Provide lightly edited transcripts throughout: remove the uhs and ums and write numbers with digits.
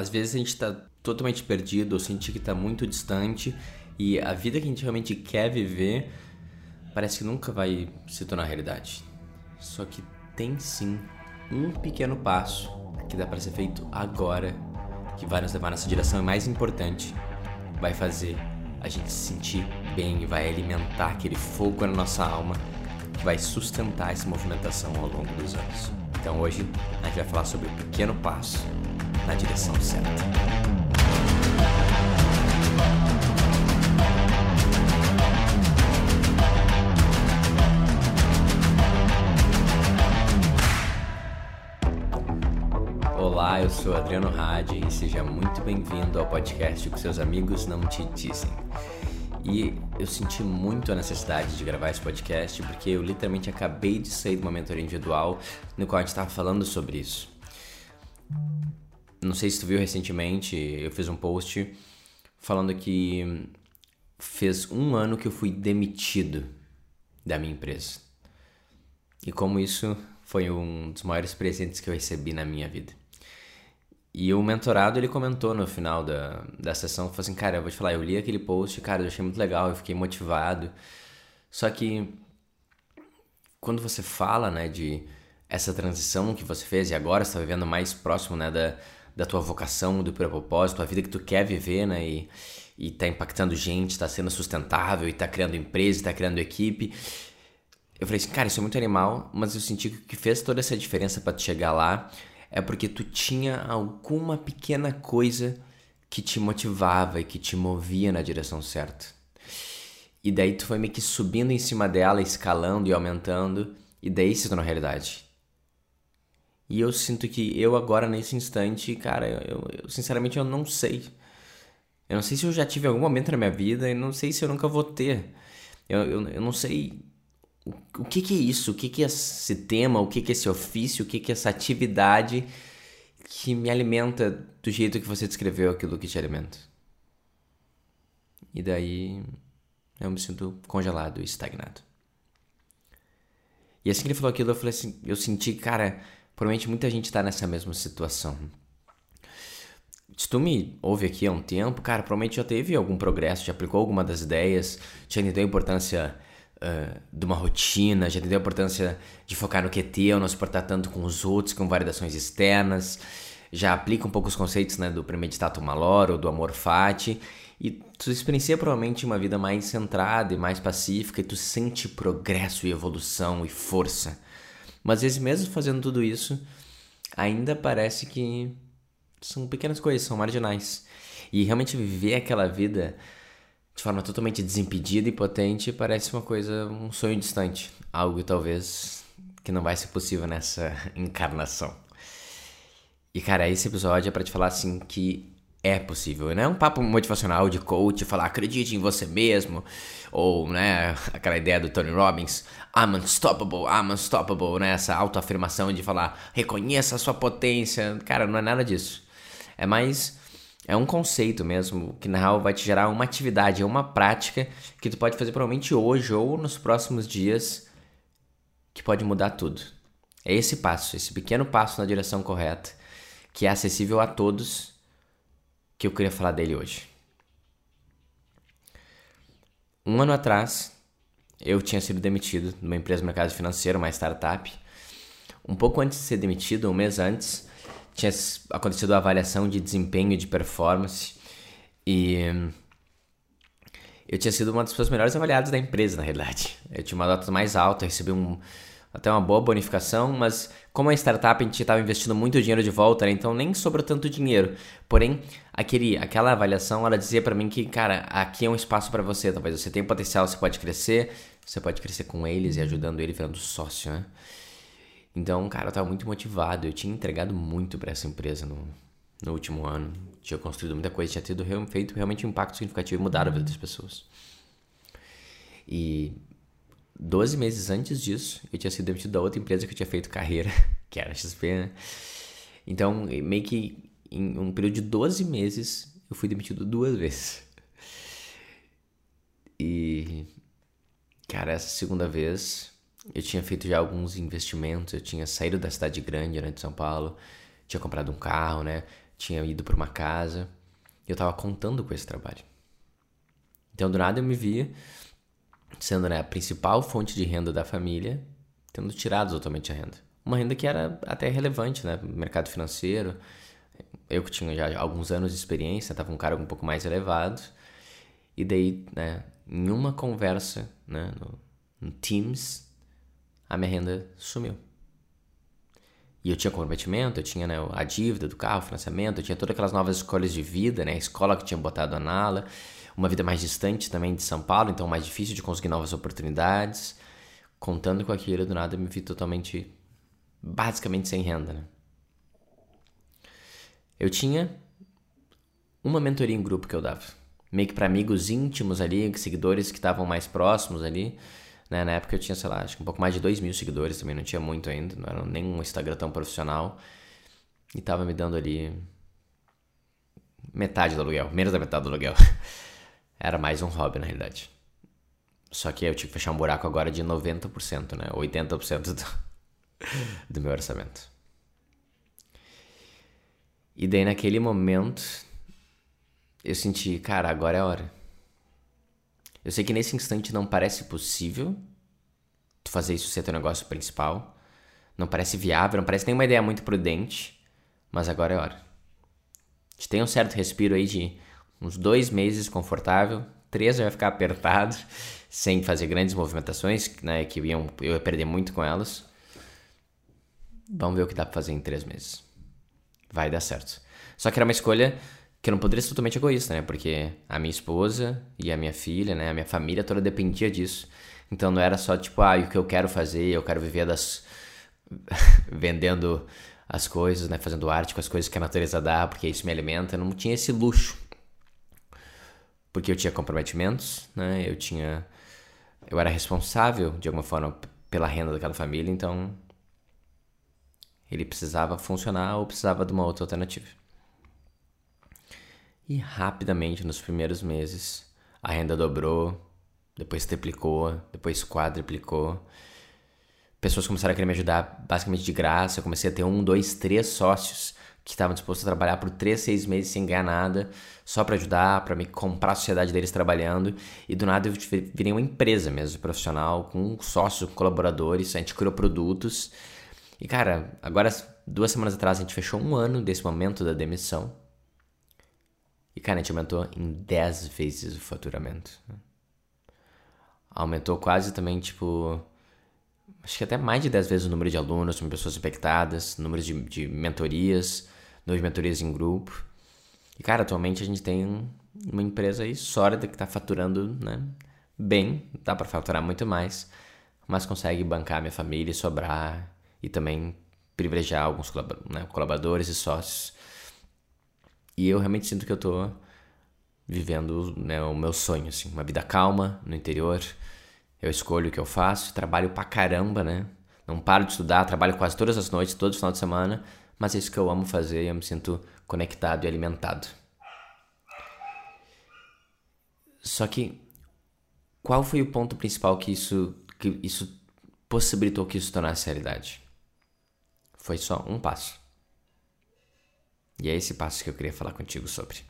Às vezes a gente está totalmente perdido, ou sentir que está muito distante, e a vida que a gente realmente quer viver parece que nunca vai se tornar realidade. Só que tem sim um pequeno passo que dá para ser feito agora, que vai nos levar nessa direção, e mais importante, vai fazer a gente se sentir bem, e vai alimentar aquele fogo na nossa alma que vai sustentar essa movimentação ao longo dos anos. Então hoje a gente vai falar sobre o pequeno passo na direção certa. Olá, eu sou Adriano Hadi e seja muito bem-vindo ao podcast que seus amigos não te dizem. E eu senti muito a necessidade de gravar esse podcast porque eu literalmente acabei de sair de uma mentoria individual no qual a gente estava falando sobre isso. Não sei se tu viu recentemente, eu fiz um post falando que fez um ano que eu fui demitido da minha empresa. E como isso foi um dos maiores presentes que eu recebi na minha vida. E o mentorado, ele comentou no final da sessão, falou assim, cara, eu vou te falar, eu li aquele post, cara, eu achei muito legal, eu fiquei motivado. Só que quando você fala, né, de essa transição que você fez e agora você está vivendo mais próximo, né, da tua vocação, do propósito, a vida que tu quer viver, né, e tá impactando gente, tá sendo sustentável, e tá criando empresa, tá criando equipe. Eu falei assim, cara, isso é muito animal, mas eu senti que o que fez toda essa diferença para tu chegar lá é porque tu tinha alguma pequena coisa que te motivava e que te movia na direção certa. E daí tu foi meio que subindo em cima dela, escalando e aumentando, e daí se tornou realidade. E eu sinto que eu agora, nesse instante, cara, eu sinceramente eu não sei. Eu não sei se eu já tive algum momento na minha vida, e não sei se eu nunca vou ter. Eu não sei o que é isso, o que é esse tema, o que é esse ofício, o que é essa atividade que me alimenta do jeito que você descreveu aquilo que te alimenta. E daí eu me sinto congelado e estagnado. E assim que ele falou aquilo, eu falei assim, eu senti, cara, provavelmente muita gente tá nessa mesma situação. Se tu me ouve aqui há um tempo, cara, provavelmente já teve algum progresso, já aplicou alguma das ideias, já entendeu a importância de uma rotina, já entendeu a importância de focar no que é teu, não se portar tanto com os outros, com validações externas, já aplica um pouco os conceitos, né, do premeditatum malorum, do amor fati, e tu experiencia provavelmente uma vida mais centrada e mais pacífica, e tu sente progresso e evolução e força. Mas às vezes, mesmo fazendo tudo isso, ainda parece que são pequenas coisas, são marginais. E realmente viver aquela vida de forma totalmente desimpedida e potente parece uma coisa, um sonho distante, algo talvez que não vai ser possível nessa encarnação. E cara, esse episódio é pra te falar assim que é possível, não é um papo motivacional de coach, falar acredite em você mesmo, ou né, aquela ideia do Tony Robbins, I'm unstoppable, né, essa autoafirmação de falar reconheça a sua potência, cara, não é nada disso, é mais... É um conceito mesmo, que na real vai te gerar uma atividade, é uma prática que tu pode fazer provavelmente hoje ou nos próximos dias, que pode mudar tudo. É esse passo, esse pequeno passo na direção correta, que é acessível a todos, que eu queria falar dele hoje. Um ano atrás, eu tinha sido demitido de uma empresa no mercado financeiro, uma startup. Um pouco antes de ser demitido, um mês antes, tinha acontecido a avaliação de desempenho e de performance e eu tinha sido uma das pessoas melhores avaliadas da empresa, na realidade. Eu tinha uma nota mais alta, recebi até uma boa bonificação, mas como a startup a gente estava investindo muito dinheiro de volta, né? Então nem sobrou tanto dinheiro. Porém, aquela avaliação, ela dizia pra mim que, cara, aqui é um espaço pra você, talvez você tenha potencial, você pode crescer com eles e ajudando ele, virando sócio, né? Então, cara, eu tava muito motivado, eu tinha entregado muito pra essa empresa no último ano, tinha construído muita coisa, tinha feito realmente um impacto significativo e mudado a vida das pessoas. E 12 meses antes disso, eu tinha sido demitido da outra empresa que eu tinha feito carreira, que era a XP, né? Então, meio que em um período de 12 meses, eu fui demitido 2 vezes. E, cara, essa segunda vez... Eu tinha feito já alguns investimentos, eu tinha saído da cidade grande, né, de São Paulo, tinha comprado um carro, né, tinha ido para uma casa, e eu tava contando com esse trabalho. Então, do nada, eu me via sendo, né, a principal fonte de renda da família, tendo tirado totalmente a renda. Uma renda que era até relevante, né, mercado financeiro. Eu que tinha já alguns anos de experiência, tava um cargo um pouco mais elevado. E daí, né, em uma conversa, né, no Teams, a minha renda sumiu. E eu tinha comprometimento, eu tinha, né, a dívida do carro, o financiamento, eu tinha todas aquelas novas escolhas de vida, né, a escola que tinha botado a Nala, uma vida mais distante também de São Paulo, então mais difícil de conseguir novas oportunidades. Contando com aquilo, do nada eu me vi totalmente, basicamente sem renda, né? Eu tinha uma mentoria em grupo que eu dava, meio que para amigos íntimos ali, seguidores que estavam mais próximos ali. Na época eu tinha, sei lá, acho que um pouco mais de 2 mil seguidores também, não tinha muito ainda, não era nem um Instagram tão profissional. E tava me dando ali metade do aluguel, menos da metade do aluguel. Era mais um hobby, na realidade. Só que eu tive que fechar um buraco agora de 90%, né? 80% do meu orçamento. E daí naquele momento eu senti, cara, agora é a hora. Eu sei que nesse instante não parece possível tu fazer isso ser teu negócio principal. Não parece viável, não parece nenhuma ideia muito prudente. Mas agora é a hora. A gente tem um certo respiro aí de uns 2 meses confortável. 3 eu ia ficar apertado, sem fazer grandes movimentações, né, que eu ia perder muito com elas. Vamos ver o que dá pra fazer em 3 meses. Vai dar certo. Só que era uma escolha que eu não poderia ser totalmente egoísta, né? Porque a minha esposa e a minha filha, né? A minha família toda dependia disso. Então não era só tipo, ah, o que eu quero fazer, eu quero viver das... vendendo as coisas, né? Fazendo arte com as coisas que a natureza dá, porque isso me alimenta. Eu não tinha esse luxo. Porque eu tinha comprometimentos, né? Eu era responsável, de alguma forma, pela renda daquela família, então ele precisava funcionar ou precisava de uma outra alternativa. E rapidamente, nos primeiros meses, a renda dobrou, depois triplicou, depois quadruplicou. Pessoas começaram a querer me ajudar basicamente de graça. Eu comecei a ter 1, 2, 3 sócios que estavam dispostos a trabalhar por 3, 6 meses sem ganhar nada, só pra ajudar, pra me comprar a sociedade deles trabalhando. E do nada eu virei uma empresa mesmo, profissional, com um sócio, colaboradores, a gente criou produtos. E cara, agora 2 semanas atrás a gente fechou 1 ano desse momento da demissão. E, cara, a gente aumentou em 10 vezes o faturamento. Aumentou quase também, tipo... Acho que até mais de 10 vezes o número de alunos, de pessoas impactadas, número de mentorias, número de mentorias em grupo. E, cara, atualmente a gente tem uma empresa aí sólida que tá faturando, né, bem. Dá pra faturar muito mais, mas consegue bancar minha família e sobrar. E também privilegiar alguns colaboradores e sócios. E eu realmente sinto que eu tô vivendo, né, o meu sonho, assim. Uma vida calma, no interior. Eu escolho o que eu faço, trabalho pra caramba, né? Não paro de estudar, trabalho quase todas as noites, todo final de semana. Mas é isso que eu amo fazer e eu me sinto conectado e alimentado. Só que, qual foi o ponto principal que isso possibilitou que isso tornasse realidade? Foi só um passo. E é esse passo que eu queria falar contigo sobre.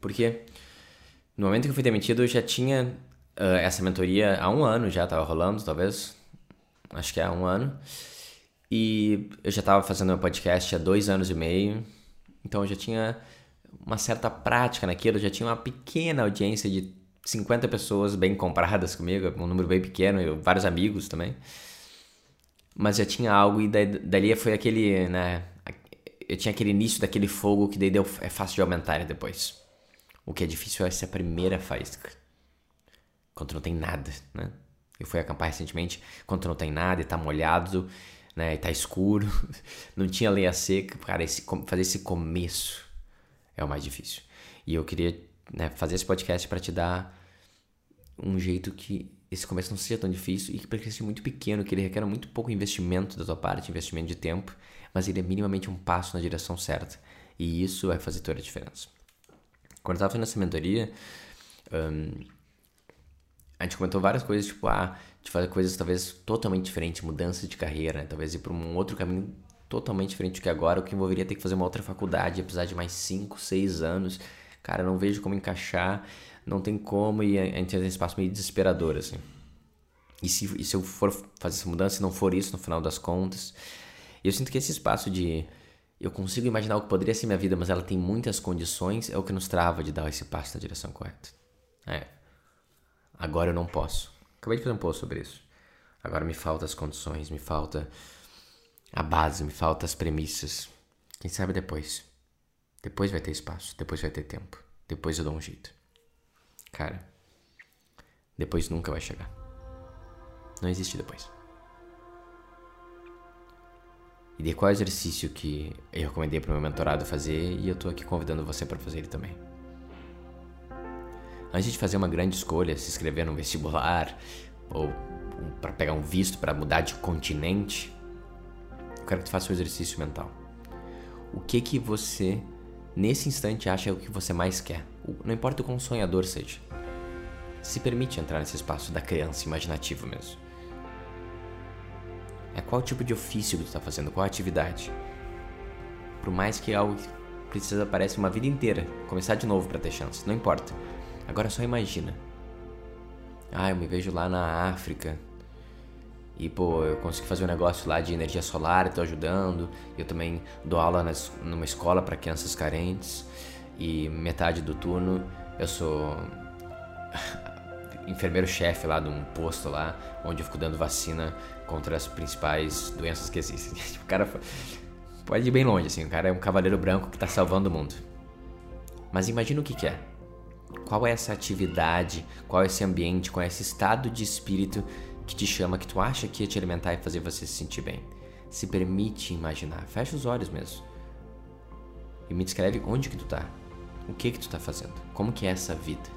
Porque no momento que eu fui demitido, eu já tinha essa mentoria há 1 ano, já estava rolando, talvez. Acho que há 1 ano. E eu já estava fazendo meu podcast há 2 anos e meio. Então eu já tinha uma certa prática naquilo. Eu já tinha uma pequena audiência de 50 pessoas bem compradas comigo. Um número bem pequeno, e vários amigos também. Mas já tinha algo e dali foi aquele, né... Eu tinha aquele início daquele fogo que daí é fácil de aumentar depois. O que é difícil é essa primeira faísca. Quando tu não tem nada, né? Eu fui acampar recentemente, quando tu não tem nada e tá molhado, né? E tá escuro, não tinha lenha seca. Cara, fazer esse começo é o mais difícil. E eu queria, né, fazer esse podcast pra te dar um jeito que esse começo não seja tão difícil e que pareça muito pequeno, que ele requer muito pouco investimento da tua parte, investimento de tempo, mas ele é minimamente um passo na direção certa. E isso vai fazer toda a diferença. Quando eu estava fazendo essa mentoria, a gente comentou várias coisas, tipo, de fazer coisas talvez totalmente diferentes, mudança de carreira, né? Talvez ir para um outro caminho totalmente diferente do que agora, o que envolveria ter que fazer uma outra faculdade, ia precisar de mais 5, 6 anos. Cara, não vejo como encaixar, não tem como, e a gente tem um espaço meio desesperador, assim. E se eu for fazer essa mudança, se não for isso no final das contas, eu sinto que esse espaço de... eu consigo imaginar o que poderia ser minha vida, mas ela tem muitas condições, é o que nos trava de dar esse passo na direção correta. É. Agora eu não posso. Acabei de fazer um post sobre isso. Agora me faltam as condições, me falta a base, me faltam as premissas. Quem sabe depois. Depois vai ter espaço, depois vai ter tempo. Depois eu dou um jeito. Cara, depois nunca vai chegar. Não existe depois. E de qual exercício que eu recomendei para o meu mentorado fazer, e eu estou aqui convidando você para fazer ele também. Antes de fazer uma grande escolha, se inscrever num vestibular, ou para pegar um visto, para mudar de continente, eu quero que tu faça um exercício mental. O que que você, nesse instante, acha é o que você mais quer? Não importa o quão sonhador seja. Se permite entrar nesse espaço da criança imaginativa mesmo. É qual tipo de ofício que tu tá fazendo, qual atividade. Por mais que algo que precisa aparecer uma vida inteira, começar de novo para ter chance, não importa. Agora só imagina. Ah, eu me vejo lá na África. E pô, eu consegui fazer um negócio lá de energia solar, tô ajudando. Eu também dou aula numa escola para crianças carentes. E metade do turno eu sou enfermeiro-chefe lá de um posto lá, onde eu fico dando vacina contra as principais doenças que existem. O cara pode ir bem longe, assim. O cara é um cavaleiro branco que tá salvando o mundo. Mas imagina o que é. Qual é essa atividade, qual é esse ambiente, qual é esse estado de espírito que te chama, que tu acha que ia te alimentar e fazer você se sentir bem. Se permite imaginar. Fecha os olhos mesmo. E me descreve onde que tu tá. O que tu tá fazendo. Como que é essa vida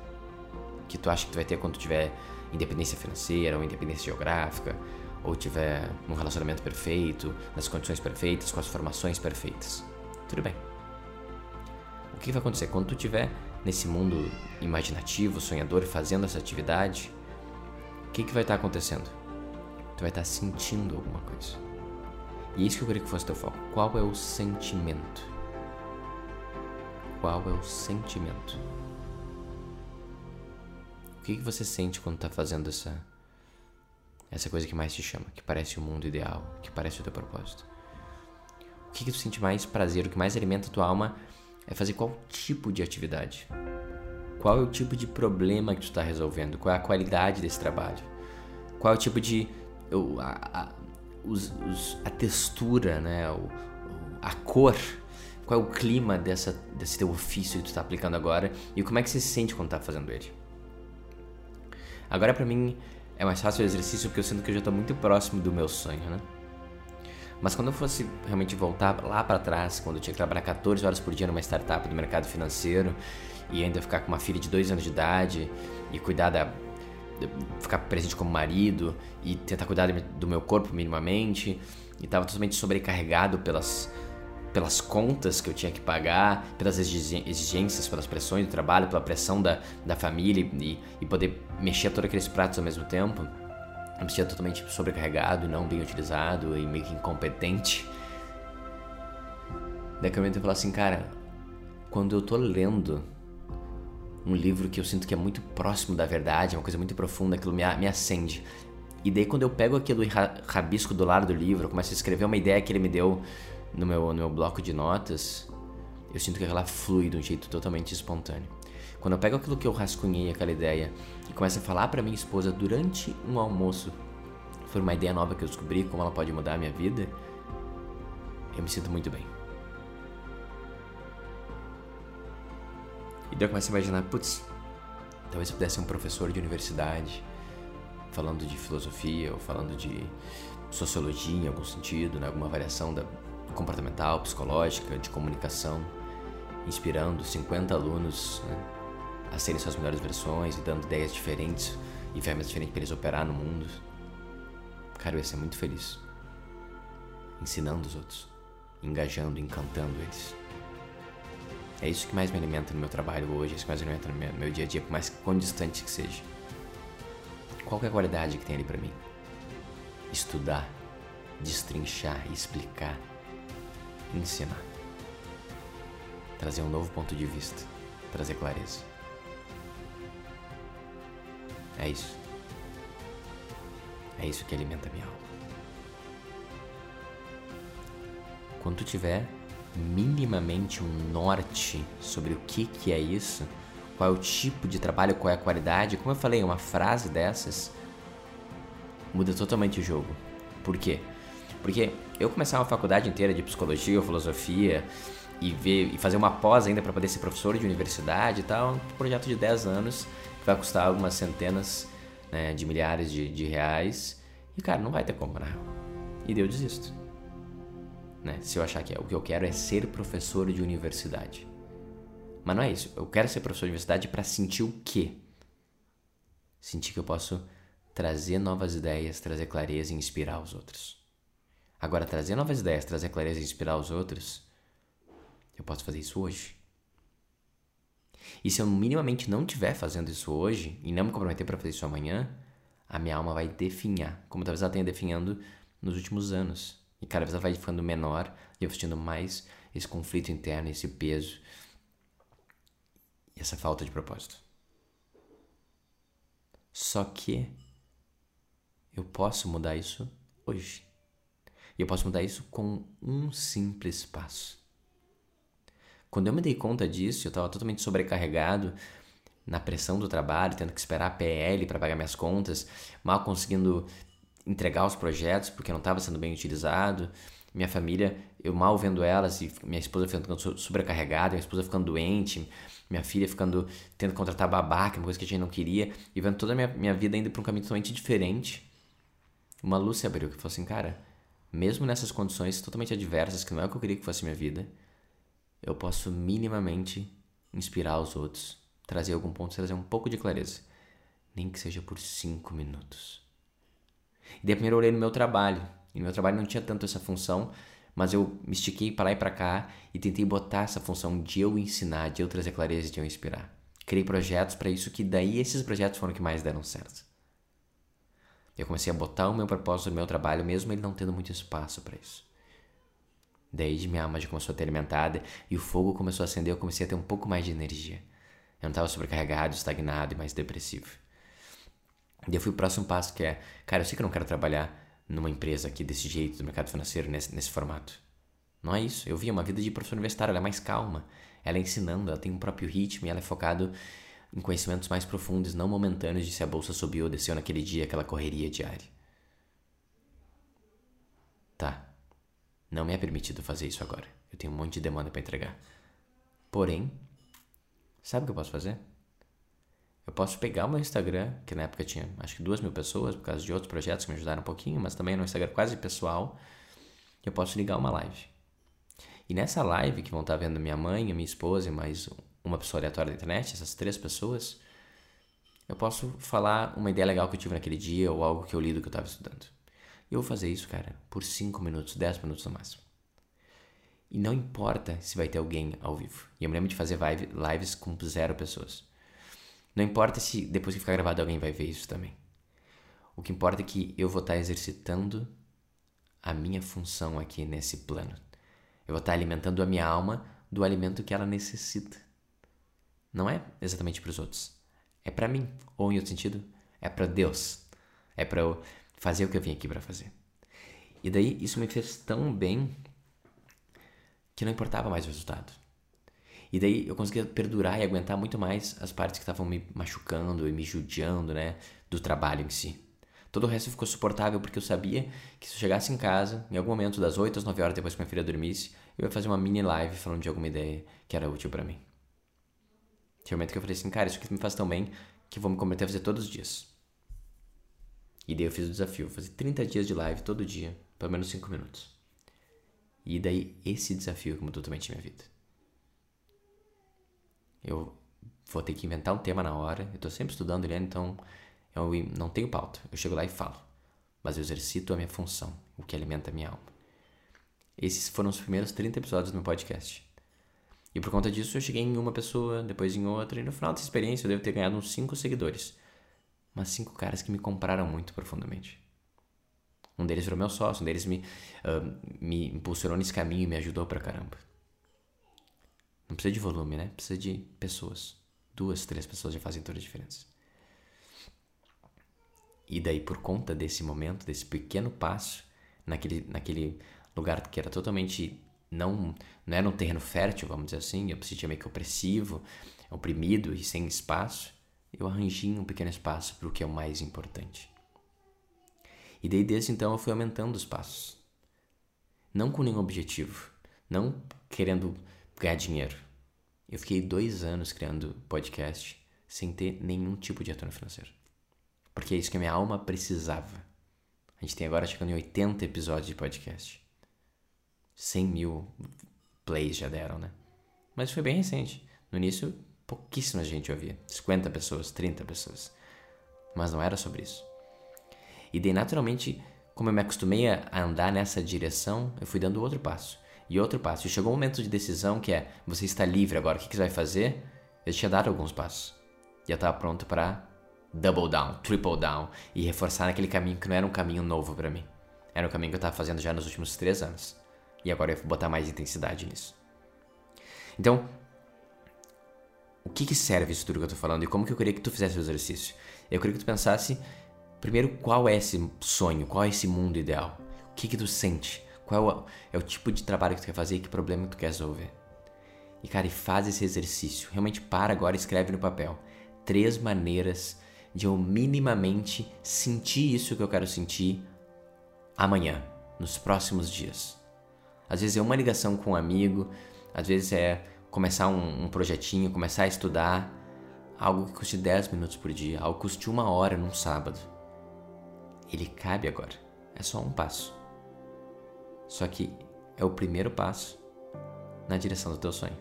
que tu acha que tu vai ter quando tu tiver independência financeira, ou independência geográfica, ou tiver um relacionamento perfeito, nas condições perfeitas, com as formações perfeitas. Tudo bem. O que vai acontecer? Quando tu tiver nesse mundo imaginativo, sonhador, fazendo essa atividade, o que vai estar acontecendo? Tu vai estar sentindo alguma coisa. E é isso que eu queria que fosse teu foco. Qual é o sentimento? Qual é o sentimento? O que você sente quando está fazendo essa coisa que mais te chama, que parece o mundo ideal, que parece o teu propósito? O que tu sente mais prazer, o que mais alimenta a tua alma é fazer qual tipo de atividade? Qual é o tipo de problema que tu está resolvendo? Qual é a qualidade desse trabalho? Qual é o tipo de... a textura, né? A cor... Qual é o clima desse teu ofício que tu está aplicando agora? E como é que você se sente quando está fazendo ele? Agora, para mim, é mais fácil o exercício porque eu sinto que eu já estou muito próximo do meu sonho, né? Mas quando eu fosse realmente voltar lá para trás, quando eu tinha que trabalhar 14 horas por dia numa startup do mercado financeiro e ainda ficar com uma filha de 2 anos de idade e cuidar ficar presente como marido e tentar cuidar do meu corpo minimamente, e estava totalmente sobrecarregado pelas contas que eu tinha que pagar, pelas exigências, pelas pressões do trabalho, pela pressão da família e poder mexer todos aqueles pratos ao mesmo tempo, eu me sentia totalmente sobrecarregado, não bem utilizado e meio que incompetente. Daí que eu falo assim, cara, quando eu tô lendo um livro que eu sinto que é muito próximo da verdade, é uma coisa muito profunda, aquilo me acende. E daí quando eu pego aquilo e rabisco do lado do livro, eu começo a escrever uma ideia que ele me deu no meu bloco de notas, eu sinto que ela flui de um jeito totalmente espontâneo. Quando eu pego aquilo que eu rascunhei, aquela ideia, e começo a falar pra minha esposa durante um almoço, foi uma ideia nova que eu descobri, como ela pode mudar a minha vida, eu me sinto muito bem. E daí eu começo a imaginar, putz, talvez eu pudesse ser um professor de universidade, falando de filosofia, ou falando de sociologia em algum sentido, né? Alguma variação da comportamental, psicológica, de comunicação, inspirando 50 alunos, né, a serem suas melhores versões e dando ideias diferentes e ferramentas diferentes para eles operar no mundo. Cara, eu ia ser muito feliz ensinando os outros, engajando, encantando eles. É isso que mais me alimenta no meu trabalho hoje, é isso que mais me alimenta no meu dia a dia, por mais quão distante que seja. Qual é a qualidade que tem ali para mim? Estudar, destrinchar, explicar, ensinar, trazer um novo ponto de vista, trazer clareza. É isso. É isso que alimenta minha alma. Quando tu tiver minimamente um norte sobre o que é isso, qual é o tipo de trabalho, qual é a qualidade, como eu falei, uma frase dessas muda totalmente o jogo. Por quê? Porque eu começar uma faculdade inteira de psicologia ou filosofia e fazer uma pós ainda para poder ser professor de universidade e tal, um projeto de 10 anos que vai custar algumas centenas, né, de milhares de reais, e cara, não vai ter como, né? E daí eu desisto, né? Se eu achar que o que eu quero é ser professor de universidade. Mas não é isso. Eu quero ser professor de universidade para sentir o quê? Sentir que eu posso trazer novas ideias, trazer clareza e inspirar os outros. Agora, trazer novas ideias, trazer clareza e inspirar os outros, eu posso fazer isso hoje. E se eu minimamente não estiver fazendo isso hoje e não me comprometer para fazer isso amanhã, a minha alma vai definhar, como talvez ela tenha definhando nos últimos anos. E cada vez ela vai ficando menor e eu sentindo mais esse conflito interno, esse peso e essa falta de propósito. Só que eu posso mudar isso hoje. E eu posso mudar isso com um simples passo. Quando eu me dei conta disso, eu estava totalmente sobrecarregado na pressão do trabalho, tendo que esperar a PL para pagar minhas contas, mal conseguindo entregar os projetos porque não estava sendo bem utilizado. Minha família, eu mal vendo elas, e minha esposa ficando sobrecarregada, minha esposa ficando doente, minha filha ficando tendo que contratar babá, que é uma coisa que a gente não queria, e vendo toda a minha vida indo para um caminho totalmente diferente. Uma luz se abriu que falou assim, cara, mesmo nessas condições totalmente adversas, que não é o que eu queria que fosse minha vida, eu posso minimamente inspirar os outros, trazer algum ponto, trazer um pouco de clareza, nem que seja por 5 minutos. E daí primeiro eu olhei no meu trabalho, e no meu trabalho não tinha tanto essa função, mas eu me estiquei para lá e para cá e tentei botar essa função de eu ensinar, de eu trazer clareza, de eu inspirar. Criei projetos para isso, que daí esses projetos foram que mais deram certo. Eu comecei a botar o meu propósito no meu trabalho, mesmo ele não tendo muito espaço para isso. Daí minha alma já começou a ser alimentada e o fogo começou a acender, eu comecei a ter um pouco mais de energia. Eu não estava sobrecarregado, estagnado e mais depressivo. Daí eu fui o próximo passo, que é, cara, eu sei que eu não quero trabalhar numa empresa aqui desse jeito, do mercado financeiro, nesse formato. Não é isso. Eu vi uma vida de professor universitário, ela é mais calma, ela é ensinando, ela tem um próprio ritmo e ela é focada em conhecimentos mais profundos, não momentâneos de se a bolsa subiu ou desceu naquele dia, aquela correria diária. Tá. Não me é permitido fazer isso agora. Eu tenho um monte de demanda para entregar. Porém, sabe o que eu posso fazer? Eu posso pegar o meu Instagram, que na época tinha acho que 2.000 pessoas, por causa de outros projetos que me ajudaram um pouquinho, mas também no Instagram quase pessoal, eu posso ligar uma live. E nessa live que vão estar vendo minha mãe, minha esposa e mais uma pessoa aleatória da internet, essas 3 pessoas, eu posso falar uma ideia legal que eu tive naquele dia ou algo que eu li do que eu estava estudando. E eu vou fazer isso, cara, por 5 minutos, 10 minutos no máximo. E não importa se vai ter alguém ao vivo. E eu me lembro de fazer lives com 0 pessoas. Não importa se depois que ficar gravado alguém vai ver isso também. O que importa é que eu vou estar exercitando a minha função aqui nesse plano. Eu vou estar alimentando a minha alma do alimento que ela necessita. Não é exatamente para os outros. É para mim. Ou, em outro sentido, é para Deus. É para eu fazer o que eu vim aqui para fazer. E daí, isso me fez tão bem que não importava mais o resultado. E daí, eu conseguia perdurar e aguentar muito mais as partes que estavam me machucando e me judiando, né, do trabalho em si. Todo o resto ficou suportável porque eu sabia que se eu chegasse em casa, em algum momento, das 8 às 9 horas, depois que minha filha dormisse, eu ia fazer uma mini live falando de alguma ideia que era útil para mim. Tinha um momento que eu falei assim, cara, isso aqui me faz tão bem que eu vou me comprometer a fazer todos os dias. E daí eu fiz o desafio, fazer 30 dias de live todo dia, pelo menos 5 minutos. E daí esse desafio que mudou totalmente a minha vida. Eu vou ter que inventar um tema na hora, eu tô sempre estudando, né? Então eu não tenho pauta, eu chego lá e falo. Mas eu exercito a minha função, o que alimenta a minha alma. Esses foram os primeiros 30 episódios do meu podcast. E por conta disso eu cheguei em uma pessoa, depois em outra, e no final dessa experiência eu devo ter ganhado uns 5 seguidores. Mas 5 caras que me compraram muito profundamente. Um deles virou meu sócio, um deles me impulsionou nesse caminho e me ajudou pra caramba. Não precisa de volume, né? Precisa de pessoas. 2, 3 pessoas já fazem toda a diferença. E daí, por conta desse momento, desse pequeno passo, naquele lugar que era totalmente... Não era um terreno fértil, vamos dizer assim. Eu me sentia meio que opressivo, oprimido e sem espaço. Eu arranjei um pequeno espaço para o que é o mais importante. E daí, desde então, eu fui aumentando os passos. Não com nenhum objetivo. Não querendo ganhar dinheiro. Eu fiquei 2 anos criando podcast sem ter nenhum tipo de retorno financeiro. Porque é isso que a minha alma precisava. A gente tem agora chegando em 80 episódios de podcast. 100.000 plays já deram, né? Mas foi bem recente. No início, pouquíssima gente ouvia. 50 pessoas, 30 pessoas. Mas não era sobre isso. E daí, naturalmente, como eu me acostumei a andar nessa direção, eu fui dando outro passo. E outro passo. E chegou um momento de decisão que é, você está livre agora, o que você vai fazer? Eu tinha dado alguns passos. Já estava pronto para double down, triple down. E reforçar naquele caminho que não era um caminho novo para mim. Era um caminho que eu estava fazendo já nos últimos 3 anos. E agora eu vou botar mais intensidade nisso. Então, o que serve isso tudo que eu tô falando? E como que eu queria que tu fizesse o exercício? Eu queria que tu pensasse, primeiro, qual é esse sonho? Qual é esse mundo ideal? O que tu sente? Qual é o tipo de trabalho que tu quer fazer e que problema que tu quer resolver? E, cara, faz esse exercício. Realmente para agora e escreve no papel. 3 maneiras de eu minimamente sentir isso que eu quero sentir amanhã, nos próximos dias. Às vezes é uma ligação com um amigo, às vezes é começar um projetinho, começar a estudar, algo que custe 10 minutos por dia, algo que custe 1 hora num sábado. Ele cabe agora, é só um passo. Só que é o primeiro passo na direção do teu sonho.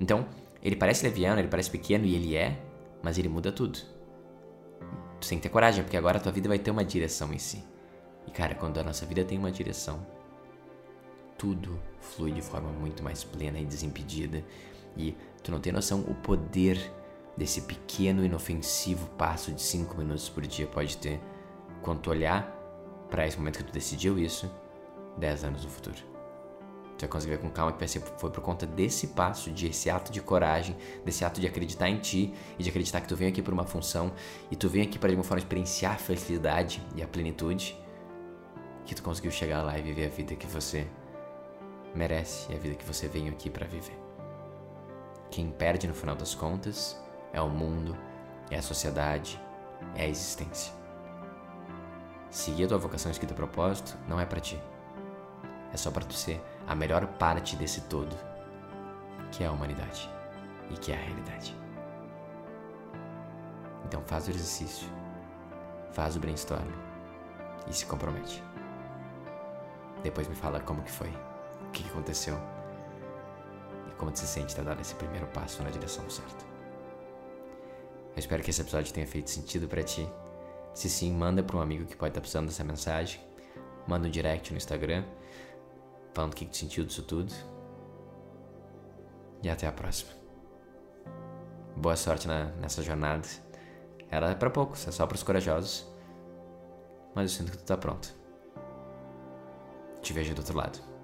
Então, ele parece leviano, ele parece pequeno e ele é, mas ele muda tudo. Tu tem que ter coragem, porque agora a tua vida vai ter uma direção em si. E cara, quando a nossa vida tem uma direção, tudo flui de forma muito mais plena e desimpedida. E tu não tem noção o poder desse pequeno inofensivo passo de 5 minutos por dia pode ter quando tu olhar pra esse momento que tu decidiu isso 10 anos no futuro. Tu vai conseguir ver com calma que vai ser, foi por conta desse passo, desse ato de coragem, desse ato de acreditar em ti e de acreditar que tu veio aqui por uma função e tu veio aqui pra de uma forma experienciar a felicidade e a plenitude, que tu conseguiu chegar lá e viver a vida que você merece, a vida que você veio aqui para viver. Quem perde no final das contas é o mundo, é a sociedade, é a existência. Seguir a tua vocação, seguir teu propósito não é para ti. É só para tu ser a melhor parte desse todo, que é a humanidade e que é a realidade. Então faz o exercício, faz o brainstorm e se compromete. Depois me fala como que foi. O que aconteceu e como você se sente tá dando esse primeiro passo na direção certa. Eu espero que esse episódio tenha feito sentido pra ti. Se sim, manda pra um amigo que pode estar precisando dessa mensagem. Manda um direct no Instagram falando o que tu sentiu disso tudo. E até a próxima. Boa sorte nessa jornada. Ela é pra poucos, é só pros corajosos. Mas eu sinto que tu tá pronto. Te vejo do outro lado.